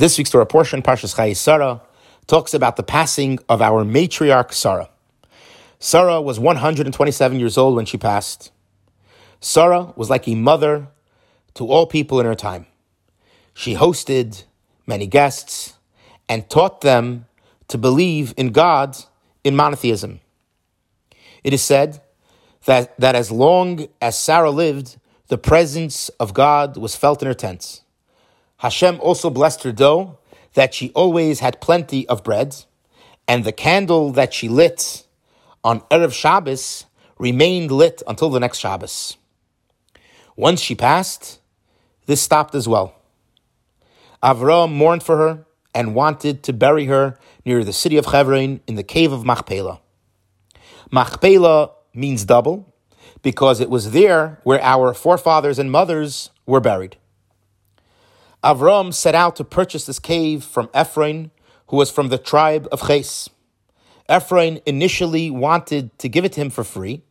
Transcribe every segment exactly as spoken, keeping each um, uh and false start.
This week's Torah portion, Parshas Chayei Sarah, talks about the passing of our matriarch Sarah. Sarah was one hundred twenty-seven years old when she passed. Sarah was like a mother to all people in her time. She hosted many guests and taught them to believe in God in monotheism. It is said that, that as long as Sarah lived, the presence of God was felt in her tents. Hashem also blessed her dough, that she always had plenty of bread, and the candle that she lit on Erev Shabbos remained lit until the next Shabbos. Once she passed, this stopped as well. Avraham mourned for her and wanted to bury her near the city of Hebron in the cave of Machpelah. Machpelah means double, because it was there where our forefathers and mothers were buried. Avram set out to purchase this cave from Ephraim, who was from the tribe of Ches. Ephraim initially wanted to give it to him for free.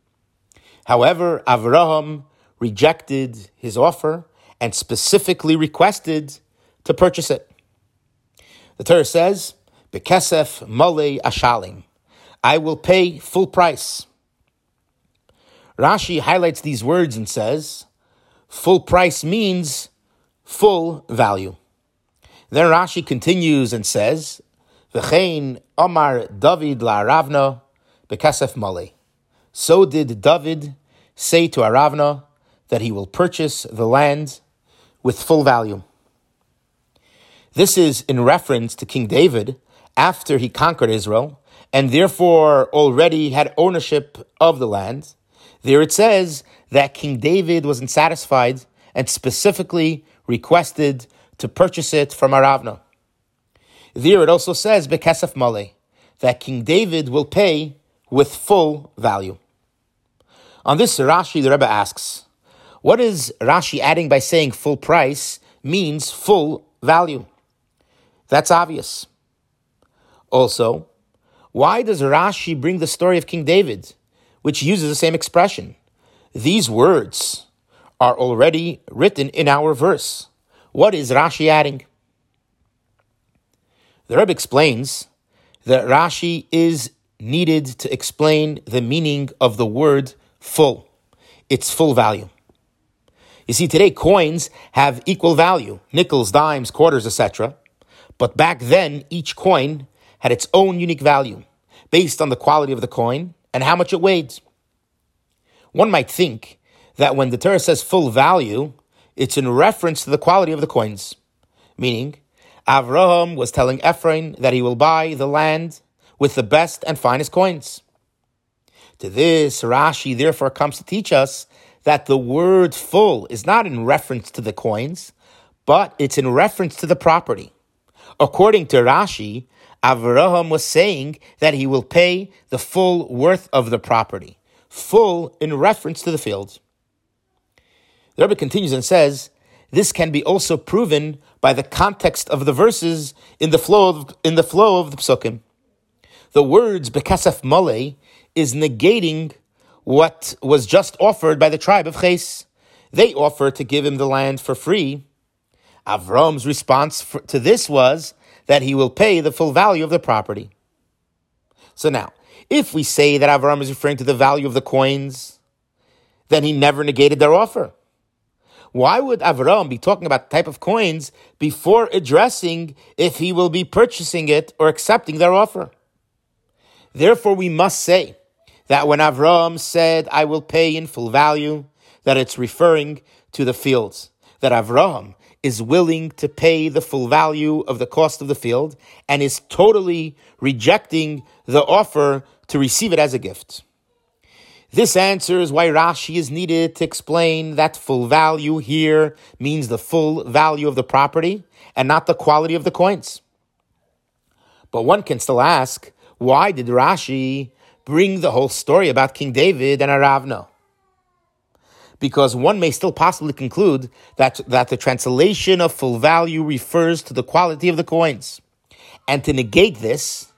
However, Avraham rejected his offer and specifically requested to purchase it. The Torah says, "Bekesef malei ashalim," I will pay full price. Rashi highlights these words and says, full price means full value. Then Rashi continues and says, "V'chein Amar David la'Aravna bekasef malei." So did David say to Aravna that he will purchase the land with full value. This is in reference to King David after he conquered Israel and therefore already had ownership of the land. There it says that King David wasn't satisfied and specifically requested to purchase it from Aravna. There it also says, "Bekesef malei," that King David will pay with full value. On this, Rashi, the Rebbe asks, what is Rashi adding by saying full price means full value? That's obvious. Also, why does Rashi bring the story of King David, which uses the same expression? These words are already written in our verse. What is Rashi adding? The Rebbe explains that Rashi is needed to explain the meaning of the word full, its full value. You see, today coins have equal value, nickels, dimes, quarters, et cetera. But back then, each coin had its own unique value based on the quality of the coin and how much it weighed. One might think that when the Torah says full value, it's in reference to the quality of the coins. Meaning, Avraham was telling Ephraim that he will buy the land with the best and finest coins. To this, Rashi therefore comes to teach us that the word full is not in reference to the coins, but it's in reference to the property. According to Rashi, Avraham was saying that he will pay the full worth of the property, full in reference to the field. The Rebbe continues and says, this can be also proven by the context of the verses in the flow of, in the flow of the psukim. The words "bekasef malei" is negating what was just offered by the tribe of Ches. They offered to give him the land for free. Avram's response for, to this was that he will pay the full value of the property. So now, if we say that Avram is referring to the value of the coins, then he never negated their offer. Why would Avram be talking about the type of coins before addressing if he will be purchasing it or accepting their offer? Therefore, we must say that when Avram said, "I will pay in full value," that it's referring to the fields, that Avram is willing to pay the full value of the cost of the field and is totally rejecting the offer to receive it as a gift. This answers why Rashi is needed to explain that full value here means the full value of the property and not the quality of the coins. But one can still ask, why did Rashi bring the whole story about King David and Aravna? Because one may still possibly conclude that, that the translation of full value refers to the quality of the coins. And to negate this,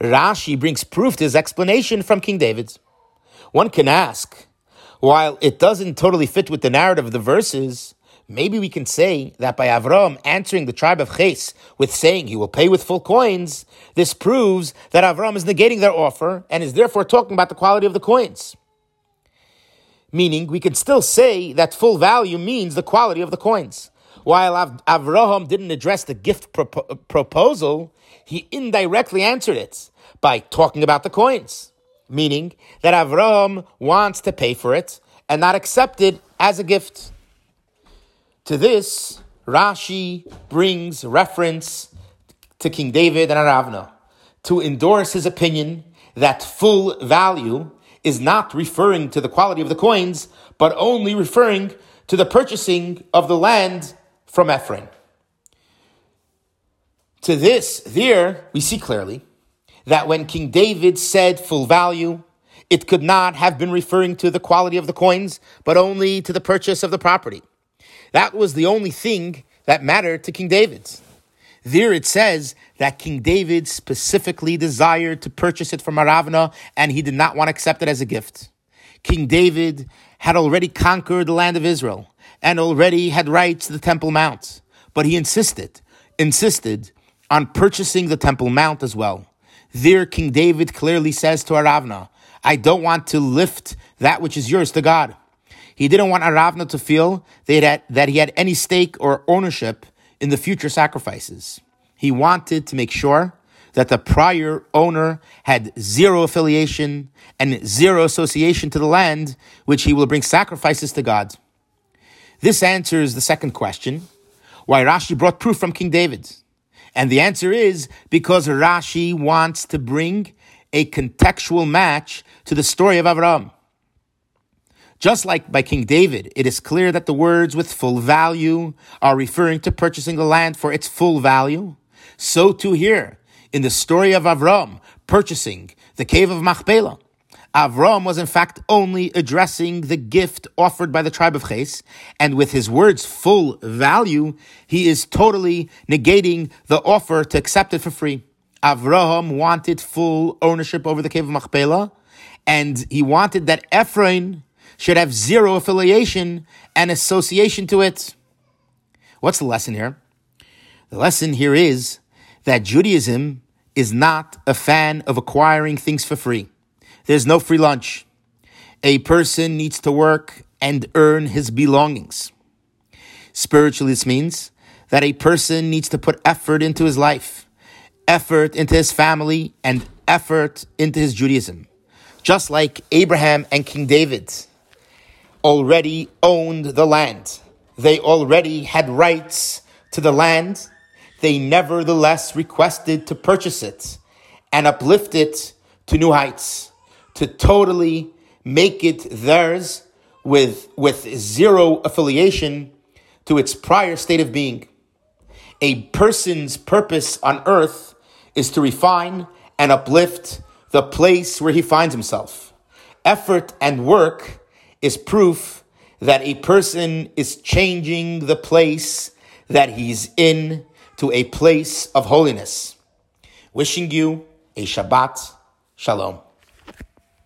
Rashi brings proof to his explanation from King David. One can ask, while it doesn't totally fit with the narrative of the verses, Maybe we can say that by Avram answering the tribe of Ches with saying he will pay with full coins, this proves that Avram is negating their offer and is therefore talking about the quality of the coins. Meaning, we can still say that full value means the quality of the coins. While Av- Avraham didn't address the gift pro- proposal, he indirectly answered it by talking about the coins, meaning that Avraham wants to pay for it and not accept it as a gift. To this, Rashi brings reference to King David and Aravna to endorse his opinion that full value is not referring to the quality of the coins, but only referring to the purchasing of the land from Ephraim. To this, there, we see clearly that when King David said full value, it could not have been referring to the quality of the coins, but only to the purchase of the property. That was the only thing that mattered to King David. There it says that King David specifically desired to purchase it from Aravna, and he did not want to accept it as a gift. King David had already conquered the land of Israel and already had rights to the Temple Mount, but he insisted, insisted on purchasing the Temple Mount as well. There King David clearly says to Aravna, I don't want to lift that which is yours to God. He didn't want Aravna to feel that he had any stake or ownership in the future sacrifices. He wanted to make sure that the prior owner had zero affiliation and zero association to the land, which he will bring sacrifices to God. This answers the second question, why Rashi brought proof from King David. And the answer is because Rashi wants to bring a contextual match to the story of Avraham. Just like by King David, it is clear that the words with full value are referring to purchasing the land for its full value. So too here, in the story of Avram purchasing the cave of Machpelah, Avram was in fact only addressing the gift offered by the tribe of Ches, and with his words full value, he is totally negating the offer to accept it for free. Avraham wanted full ownership over the cave of Machpelah, and he wanted that Ephraim should have zero affiliation and association to it. What's the lesson here? The lesson here is that Judaism is not a fan of acquiring things for free. There's no free lunch. A person needs to work and earn his belongings. Spiritually, this means that a person needs to put effort into his life, effort into his family, and effort into his Judaism. Just like Abraham and King David already owned the land. They already had rights to the land. They nevertheless requested to purchase it and uplift it to new heights, to totally make it theirs with, with zero affiliation to its prior state of being. A person's purpose on earth is to refine and uplift the place where he finds himself. Effort and work is proof that a person is changing the place that he's in to a place of holiness. Wishing you a Shabbat Shalom.